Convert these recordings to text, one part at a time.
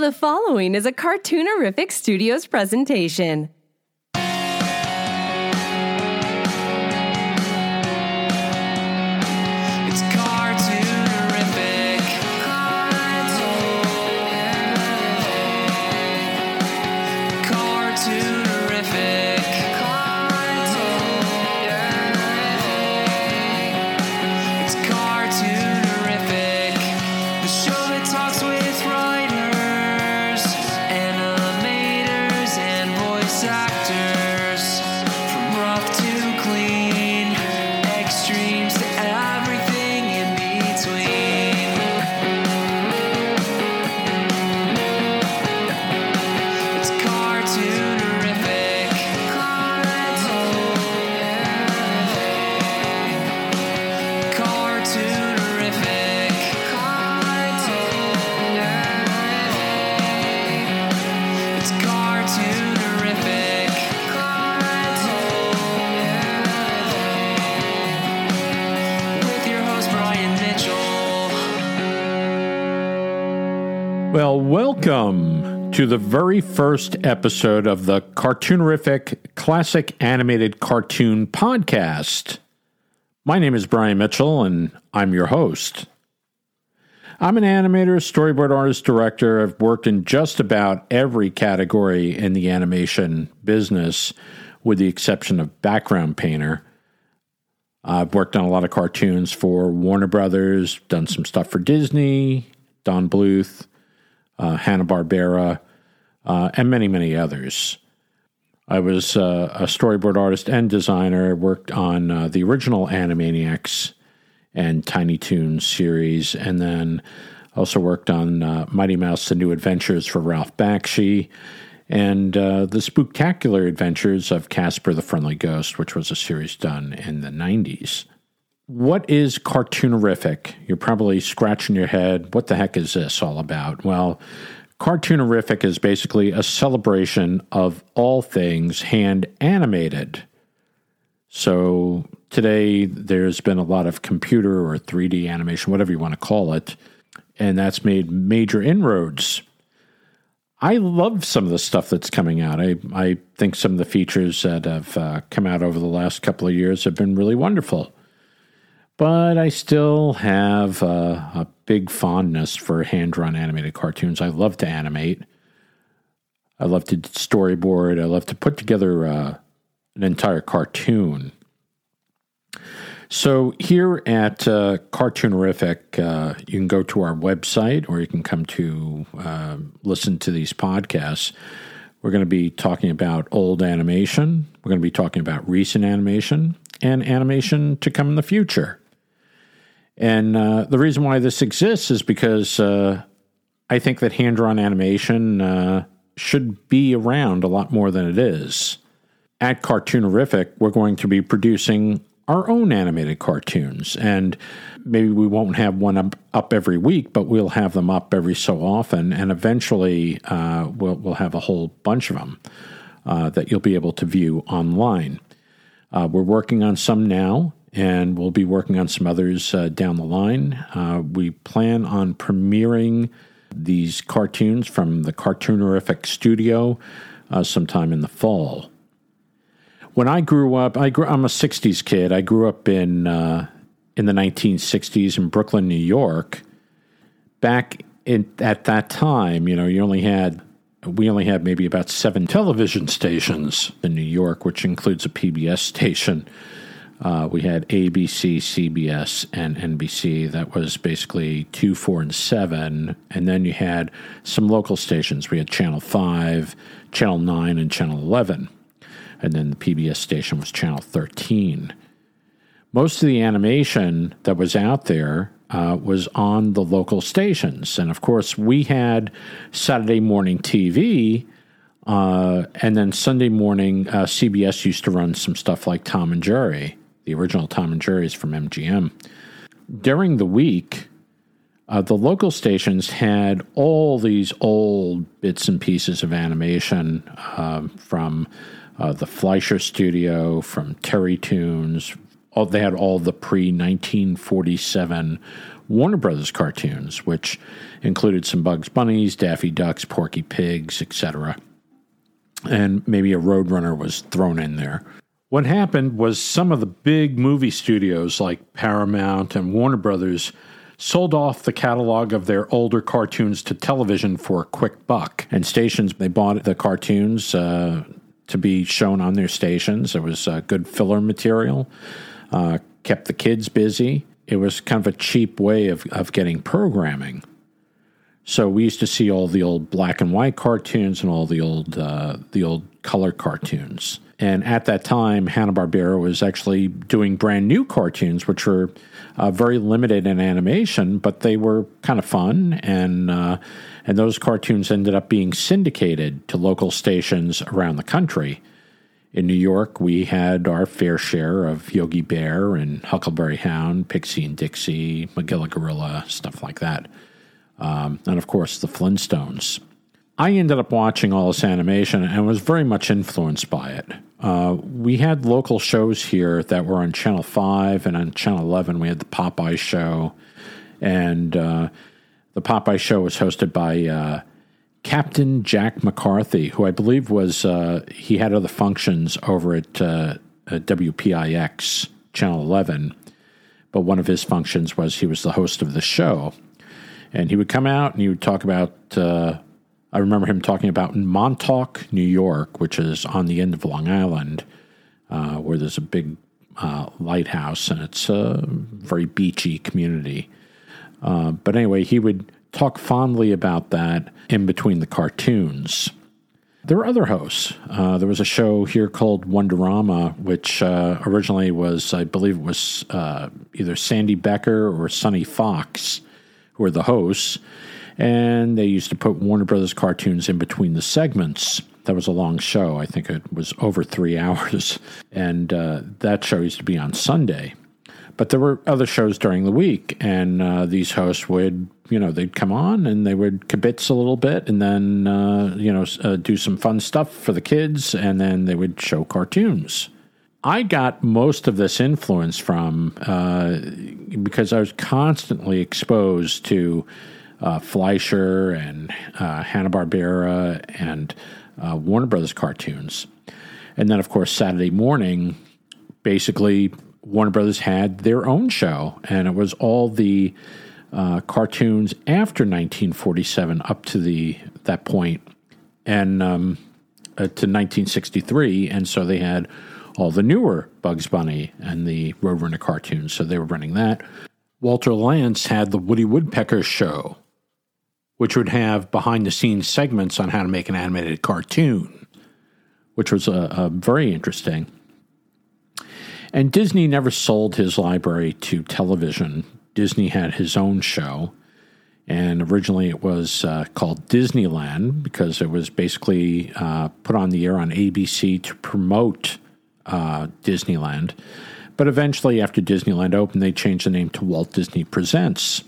The following is a Cartoonerific Studios presentation. Well, welcome to the very first episode of the Cartoonerific Classic Animated Cartoon Podcast. My name is Brian Mitchell, and I'm your host. I'm an animator, storyboard artist, director. I've worked in just about every category in the animation business, with the exception of background painter. I've worked on a lot of cartoons for Warner Brothers, done some stuff for Disney, Don Bluth, Hanna-Barbera, and many, many others. I was a storyboard artist and designer. I worked on the original Animaniacs and Tiny Toons series, and then also worked on Mighty Mouse, The New Adventures for Ralph Bakshi, and The Spooktacular Adventures of Casper the Friendly Ghost, which was a series done in the 90s. What is Cartoonerific? You're probably scratching your head. What the heck is this all about? Well, Cartoonerific is basically a celebration of all things hand animated. So today there's been a lot of computer or 3D animation, whatever you want to call it, and that's made major inroads. I love some of the stuff that's coming out. I think some of the features that have come out over the last couple of years have been really wonderful. But I still have a big fondness for hand-drawn animated cartoons. I love to animate. I love to storyboard. I love to put together an entire cartoon. So here at Cartoonerific, you can go to our website, or you can come to listen to these podcasts. We're going to be talking about old animation. We're going to be talking about recent animation and animation to come in the future. And the reason why this exists is because I think that hand-drawn animation should be around a lot more than it is. At Cartoonerific, we're going to be producing our own animated cartoons. And maybe we won't have one up every week, but we'll have them up every so often. And eventually, we'll have a whole bunch of them that you'll be able to view online. We're working on some now, and we'll be working on some others down the line. We plan on premiering these cartoons from the Cartoonerific Studio sometime in the fall. When I grew up, I'm a 60s kid. I grew up in the 1960s in Brooklyn, New York. Back at that time, you know, we only had maybe about 7 television stations in New York, which includes a PBS station. We had ABC, CBS, and NBC. That was basically 2, 4, and 7. And then you had some local stations. We had Channel 5, Channel 9, and Channel 11. And then the PBS station was Channel 13. Most of the animation that was out there was on the local stations. And, of course, we had Saturday morning TV. And then Sunday morning, CBS used to run some stuff like Tom and Jerry. The original Tom and Jerry's from MGM. During the week, the local stations had all these old bits and pieces of animation from the Fleischer Studio, from Terry Toons. They had all the pre-1947 Warner Brothers cartoons, which included some Bugs Bunnies, Daffy Ducks, Porky Pigs, etc. And maybe a Roadrunner was thrown in there. What happened was some of the big movie studios like Paramount and Warner Brothers sold off the catalog of their older cartoons to television for a quick buck. And stations, they bought the cartoons to be shown on their stations. It was good filler material, kept the kids busy. It was kind of a cheap way of getting programming. So we used to see all the old black and white cartoons and all the old color cartoons. And at that time, Hanna-Barbera was actually doing brand new cartoons, which were very limited in animation, but they were kind of fun. And those cartoons ended up being syndicated to local stations around the country. In New York, we had our fair share of Yogi Bear and Huckleberry Hound, Pixie and Dixie, Magilla Gorilla, stuff like that. And, of course, the Flintstones. I ended up watching all this animation and was very much influenced by it. We had local shows here that were on Channel 5, and on Channel 11 we had the Popeye show. And the Popeye show was hosted by Captain Jack McCarthy, who I believe was, he had other functions over at WPIX, Channel 11. But one of his functions was he was the host of the show. And he would come out and he would talk about... I remember him talking about Montauk, New York, which is on the end of Long Island, where there's a big lighthouse, and it's a very beachy community. But anyway, he would talk fondly about that in between the cartoons. There were other hosts. There was a show here called Wonderama, which originally was, I believe it was either Sandy Becker or Sonny Fox who were the hosts. And they used to put Warner Brothers cartoons in between the segments. That was a long show. I think it was over 3 hours. And that show used to be on Sunday. But there were other shows during the week. And these hosts would, they'd come on and they would kibitz a little bit and then, do some fun stuff for the kids. And then they would show cartoons. I got most of this influence from because I was constantly exposed to Fleischer and Hanna-Barbera and Warner Brothers cartoons. And then, of course, Saturday morning, basically Warner Brothers had their own show, and it was all the cartoons after 1947 up to that point and to 1963. And so they had all the newer Bugs Bunny and the Roadrunner cartoons, so they were running that. Walter Lantz had the Woody Woodpecker show, which would have behind-the-scenes segments on how to make an animated cartoon, which was very interesting. And Disney never sold his library to television. Disney had his own show, and originally it was called Disneyland because it was basically put on the air on ABC to promote Disneyland. But eventually, after Disneyland opened, they changed the name to Walt Disney Presents.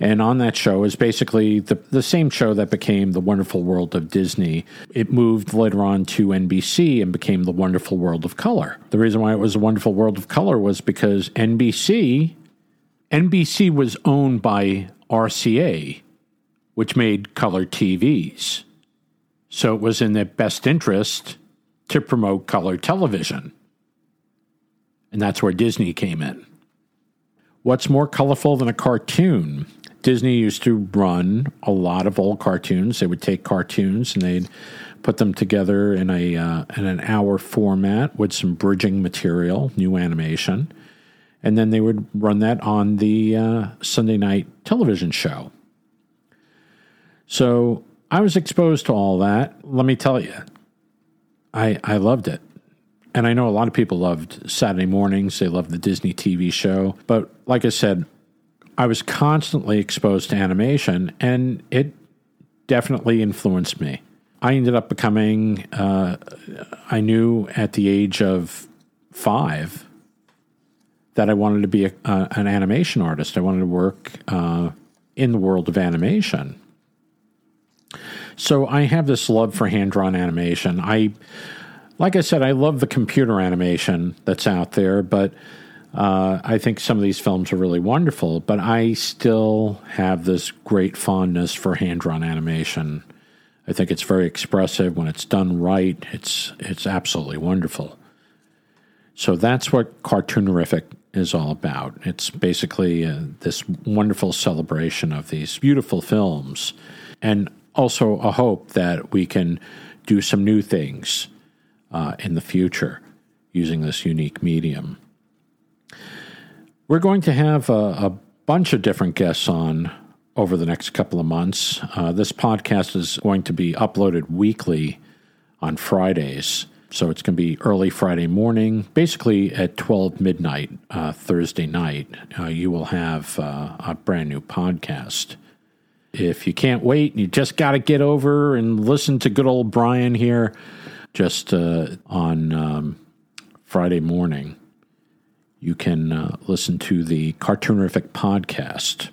And on that show is basically the same show that became The Wonderful World of Disney. It moved later on to NBC and became The Wonderful World of Color. The reason why it was The Wonderful World of Color was because NBC was owned by RCA, which made color TVs. So it was in their best interest to promote color television. And that's where Disney came in. What's more colorful than a cartoon? Disney used to run a lot of old cartoons. They would take cartoons and they'd put them together in an hour format with some bridging material, new animation. And then they would run that on the Sunday night television show. So I was exposed to all that. Let me tell you, I loved it. And I know a lot of people loved Saturday mornings. They loved the Disney TV show. But like I said, I was constantly exposed to animation, and it definitely influenced me. I ended up becoming, I knew at the age of 5 that I wanted to be an animation artist. I wanted to work in the world of animation. So I have this love for hand-drawn animation. Like I said, I love the computer animation that's out there, but I think some of these films are really wonderful, but I still have this great fondness for hand-drawn animation. I think it's very expressive. When it's done right, it's absolutely wonderful. So that's what Cartoonerific is all about. It's basically this wonderful celebration of these beautiful films, and also a hope that we can do some new things in the future using this unique medium. We're going to have a bunch of different guests on over the next couple of months. This podcast is going to be uploaded weekly on Fridays. So it's going to be early Friday morning, basically at 12 midnight Thursday night. You will have a brand new podcast. If you can't wait, you just got to get over and listen to good old Brian here just on Friday morning. You can listen to the Cartoonerific podcast.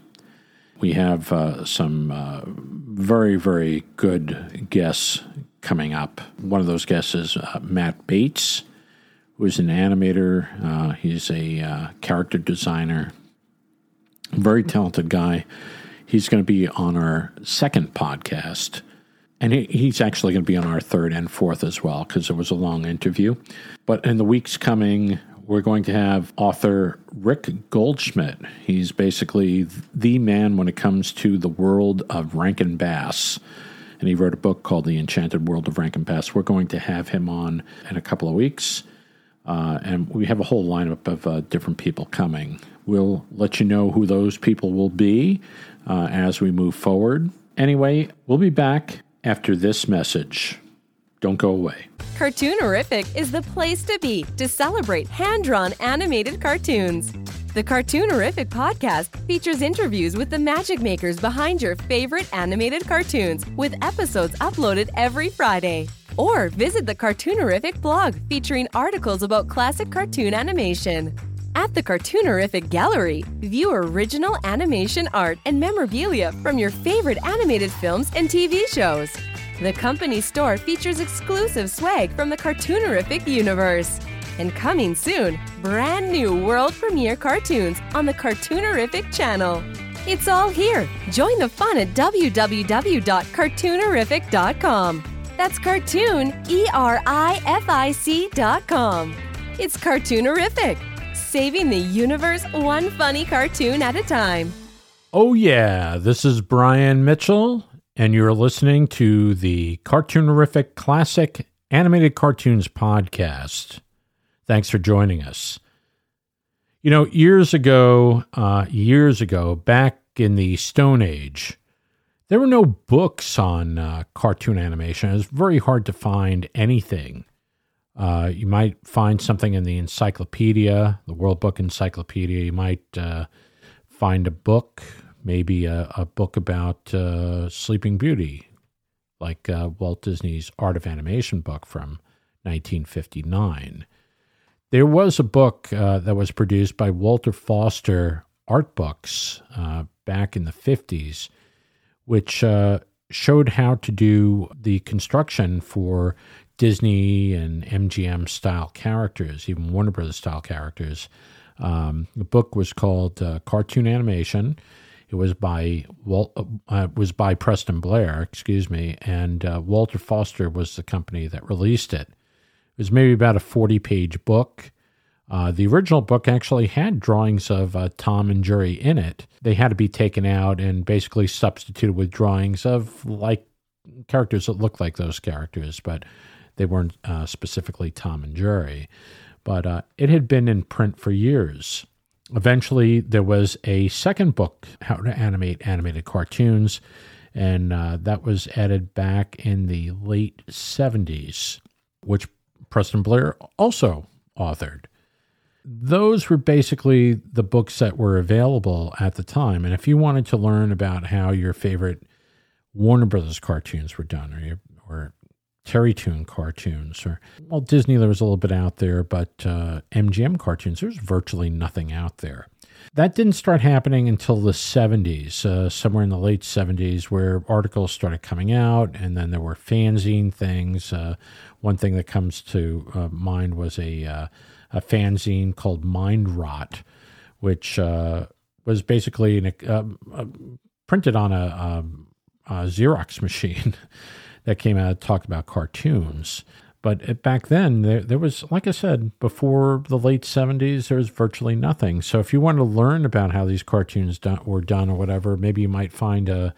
We have some very, very good guests coming up. One of those guests is Matt Bates, who is an animator. He's a character designer, very talented guy. He's going to be on our second podcast, and he's actually going to be on our third and fourth as well, because it was a long interview. But in the weeks coming, we're going to have author Rick Goldschmidt. He's basically the man when it comes to the world of Rankin Bass, and he wrote a book called The Enchanted World of Rankin Bass. We're going to have him on in a couple of weeks, and we have a whole lineup of different people coming. We'll let you know who those people will be as we move forward. Anyway, we'll be back after this message. Don't go away. Cartoonerific is the place to be to celebrate hand-drawn animated cartoons. The Cartoonerific podcast features interviews with the magic makers behind your favorite animated cartoons, with episodes uploaded every Friday. Or visit the Cartoonerific blog, featuring articles about classic cartoon animation. At the Cartoonerific Gallery, view original animation art and memorabilia from your favorite animated films and TV shows. The company store features exclusive swag from the Cartoonerific universe. And coming soon, brand new world premiere cartoons on the Cartoonerific channel. It's all here. Join the fun at www.cartoonerific.com. That's cartoon, E-R-I-F-I-C.com. It's Cartoonerific, saving the universe one funny cartoon at a time. Oh yeah, this is Brian Mitchell, and you're listening to the Cartoonerific Classic Animated Cartoons Podcast. Thanks for joining us. You know, years ago, back in the Stone Age, there were no books on cartoon animation. It was very hard to find anything. You might find something in the encyclopedia, the World Book Encyclopedia. You might find a book. Maybe a book about Sleeping Beauty, like Walt Disney's Art of Animation book from 1959. There was a book that was produced by Walter Foster Art Books back in the 50s, which showed how to do the construction for Disney and MGM-style characters, even Warner Brothers-style characters. The book was called Cartoon Animation. It was by Preston Blair, and Walter Foster was the company that released it. It was maybe about a 40-page book. The original book actually had drawings of Tom and Jerry in it. They had to be taken out and basically substituted with drawings of like characters that looked like those characters, but they weren't specifically Tom and Jerry. But it had been in print for years. Eventually, there was a second book, How to Animate Animated Cartoons, and that was added back in the late 70s, which Preston Blair also authored. Those were basically the books that were available at the time. And if you wanted to learn about how your favorite Warner Brothers cartoons were done, or Terry Toon cartoons, or, well, Disney, there was a little bit out there, but MGM cartoons, there's virtually nothing out there. That didn't start happening until the 70s, somewhere in the late 70s, where articles started coming out, and then there were fanzine things. One thing that comes to mind was a a fanzine called Mind Rot, which was basically printed on a Xerox machine that came out to talk about cartoons. But back then, there was, like I said, before the late 70s, there was virtually nothing. So if you wanted to learn about how these cartoons were done or whatever, maybe you might find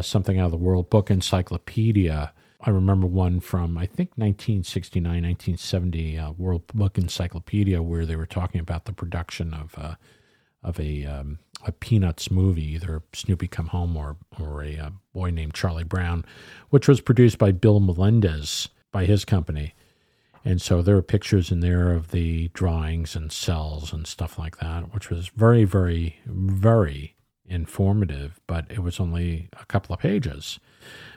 something out of the World Book Encyclopedia. I remember one from, I think, 1969, 1970 World Book Encyclopedia, where they were talking about the production of a Peanuts movie, either Snoopy Come Home or a boy named Charlie Brown, which was produced by Bill Melendez, by his company. And so there are pictures in there of the drawings and cells and stuff like that, which was very, very, very informative, but it was only a couple of pages.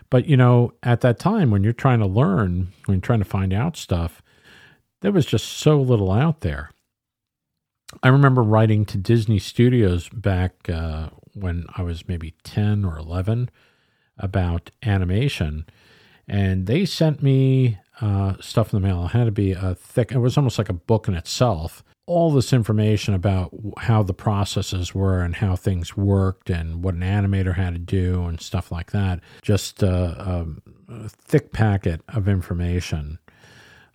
But, you know, at that time, when you're trying to learn, when you're trying to find out stuff, there was just so little out there. I remember writing to Disney Studios back when I was maybe 10 or 11 about animation, and they sent me stuff in the mail. It had to be it was almost like a book in itself. All this information about how the processes were and how things worked and what an animator had to do and stuff like that. Just a thick packet of information.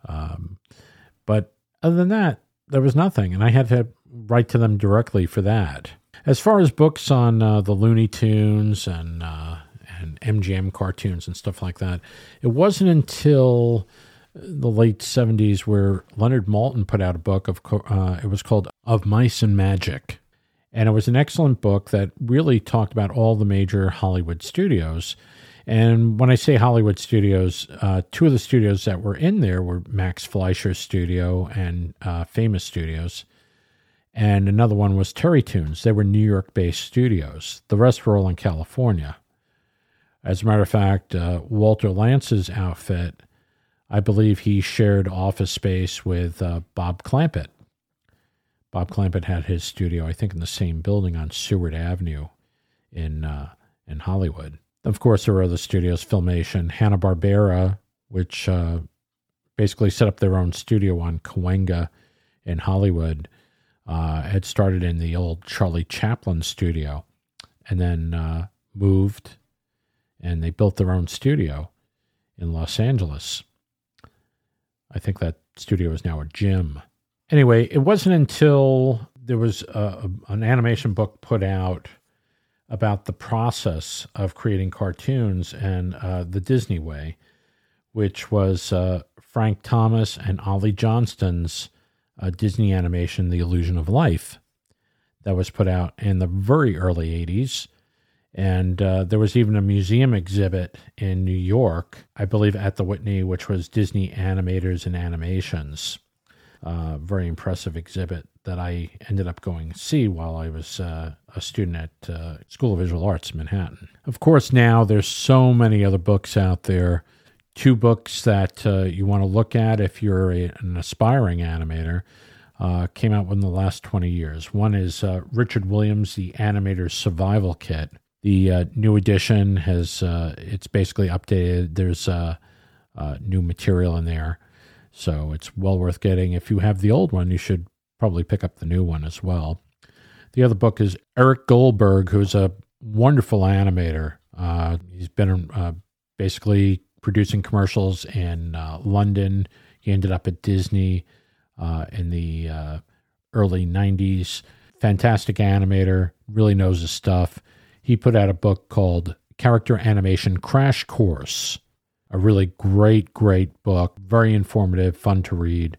But other than that, there was nothing. And I had to write to them directly for that. As far as books on the Looney Tunes and MGM cartoons and stuff like that, it wasn't until the late 70s where Leonard Maltin put out a book of it was called Of Mice and Magic, and it was an excellent book that really talked about all the major Hollywood studios. And when I say Hollywood studios, two of the studios that were in there were Max Fleischer's studio and Famous Studios, and another one was Terry Toons. They were New York-based studios. The rest were all in California. As a matter of fact, Walter Lance's outfit, I believe he shared office space with Bob Clampett. Bob Clampett had his studio, I think, in the same building on Seward Avenue in Hollywood. Of course, there were other studios, Filmation, Hanna-Barbera, which basically set up their own studio on Cahuenga in Hollywood. Had started in the old Charlie Chaplin studio and then moved, and they built their own studio in Los Angeles. I think that studio is now a gym. Anyway, it wasn't until there was an animation book put out about the process of creating cartoons and the Disney way, which was Frank Thomas and Ollie Johnston's Disney animation, The Illusion of Life, that was put out in the very early 80s. And there was even a museum exhibit in New York, I believe at the Whitney, which was Disney Animators and Animations. Very impressive exhibit that I ended up going to see while I was a student at School of Visual Arts in Manhattan. Of course, now there's so many other books out there. Two books that you want to look at if you're an aspiring animator came out within the last 20 years. One is Richard Williams' The Animator's Survival Kit. The new edition has, it's basically updated. There's new material in there. So it's well worth getting. If you have the old one, you should probably pick up the new one as well. The other book is Eric Goldberg, who's a wonderful animator. He's been basically producing commercials in London. He ended up at Disney in the early 90s. Fantastic animator, really knows his stuff. He put out a book called Character Animation Crash Course, a really great, great book, very informative, fun to read.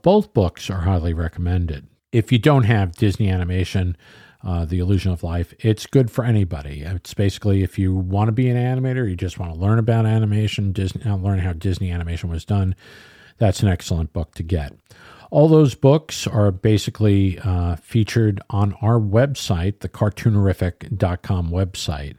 Both books are highly recommended. If you don't have Disney Animation, The Illusion of Life, it's good for anybody. It's basically if you want to be an animator, you just want to learn about animation, learn how Disney animation was done, that's an excellent book to get. All those books are basically featured on our website, the cartoonerific.com website,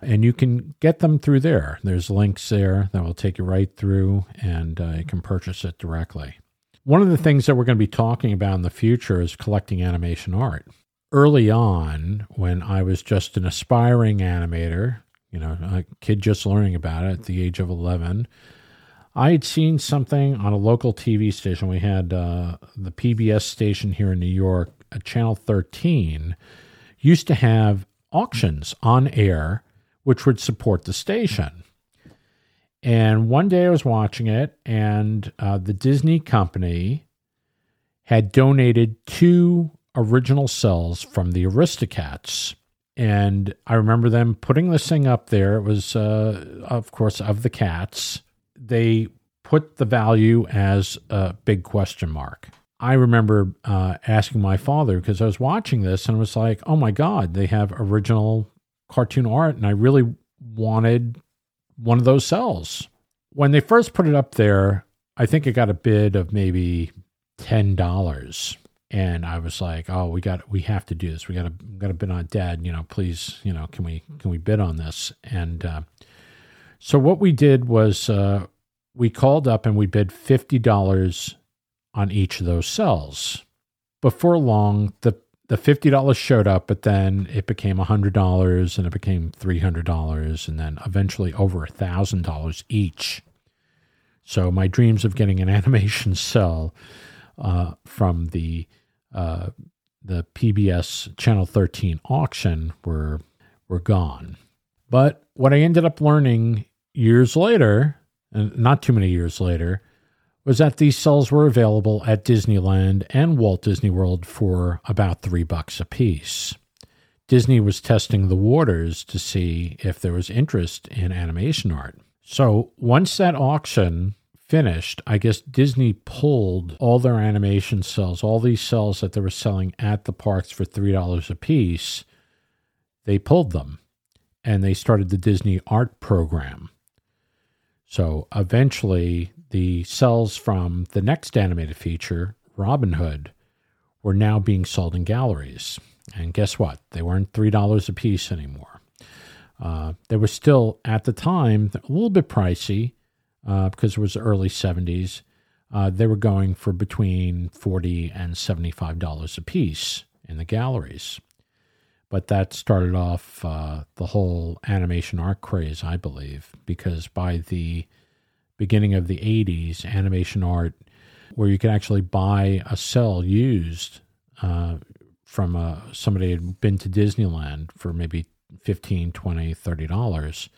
and you can get them through there. There's links there that will take you right through, and you can purchase it directly. One of the things that we're going to be talking about in the future is collecting animation art. Early on, when I was just an aspiring animator, you know, a kid just learning about it at the age of 11, I had seen something on a local TV station. We had the PBS station here in New York, Channel 13, used to have auctions on air, which would support the station. And one day I was watching it, and the Disney company had donated 2 original cells from the Aristocats. And I remember them putting this thing up there. It was, of course, of the cats. They put the value as a big question mark. I remember asking my father, because I was watching this and was like, oh my God, they have original cartoon art. And I really wanted one of those cells. When they first put it up there, I think it got a bid of maybe $10. And I was like, oh, we have to do this. We got to bid on it, Dad, please, can we bid on this? And so what we did was we called up and we bid $50 on each of those cells. Before long, the $50 showed up, but then it became $100 and it became $300 and then eventually over $1,000 each. So my dreams of getting an animation cell from the PBS Channel 13 auction were gone. But what I ended up learning years later, and not too many years later, was that these cells were available at Disneyland and Walt Disney World for about $3 apiece. Disney was testing the waters to see if there was interest in animation art. So once that auction finished, I guess Disney pulled all their animation cells, all these cells that they were selling at the parks for $3 apiece. They pulled them and they started the Disney Art Program. So eventually the cells from the next animated feature, Robin Hood, were now being sold in galleries. And guess what? They weren't $3 a piece anymore. They were still, at the time, a little bit pricey, because it was the early 70s. They were going for between $40 and $75 a piece in the galleries. But that started off the whole animation art craze, I believe, because by the beginning of the 80s, animation art, where you could actually buy a cell used from somebody who had been to Disneyland for maybe $15, $20, $30,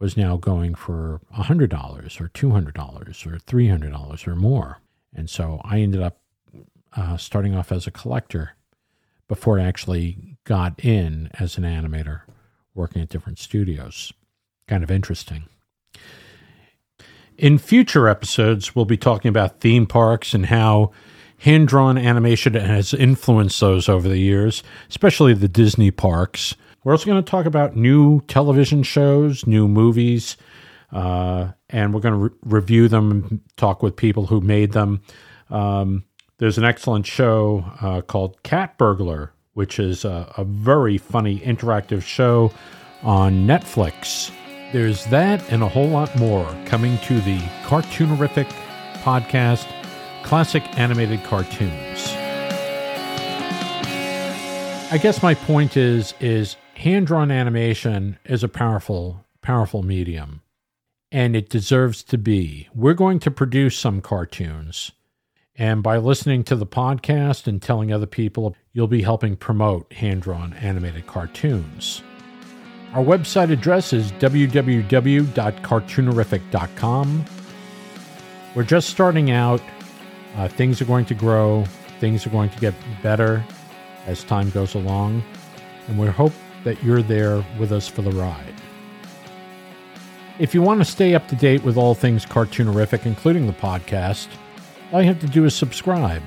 was now going for $100 or $200 or $300 or more. And so I ended up starting off as a collector before I actually got in as an animator working at different studios. Kind of interesting. In future episodes, we'll be talking about theme parks and how hand-drawn animation has influenced those over the years, especially the Disney parks. We're also going to talk about new television shows, new movies, and we're going to review them and talk with people who made them. There's an excellent show called Cat Burglar, which is a very funny interactive show on Netflix. There's that and a whole lot more coming to the Cartoonerific podcast, Classic Animated Cartoons. I guess my point is hand-drawn animation is a powerful, powerful medium, and it deserves to be. We're going to produce some cartoons, and by listening to the podcast and telling other people, you'll be helping promote hand-drawn animated cartoons. Our website address is www.cartoonerific.com. We're just starting out. Things are going to grow. Things are going to get better as time goes along, and we hope that you're there with us for the ride. If you want to stay up to date with all things Cartoonerific, including the podcast, all you have to do is subscribe.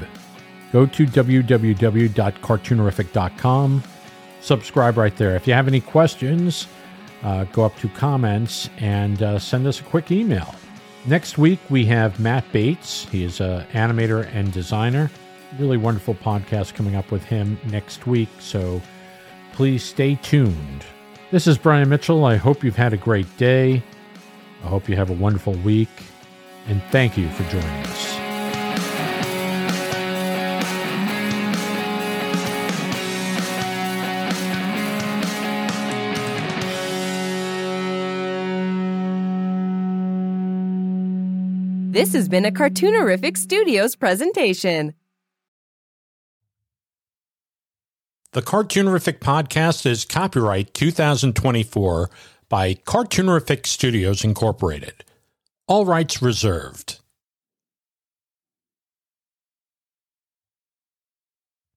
Go to www.cartoonerific.com. Subscribe right there. If you have any questions, go up to comments and send us a quick email. Next week, we have Matt Bates. He is an animator and designer. Really wonderful podcast coming up with him next week, so please stay tuned. This is Brian Mitchell. I hope you've had a great day. I hope you have a wonderful week, and thank you for joining us. This has been a Cartoonerific Studios presentation. The Cartoonerific Podcast is copyright 2024 by Cartoonerific Studios, Incorporated. All rights reserved.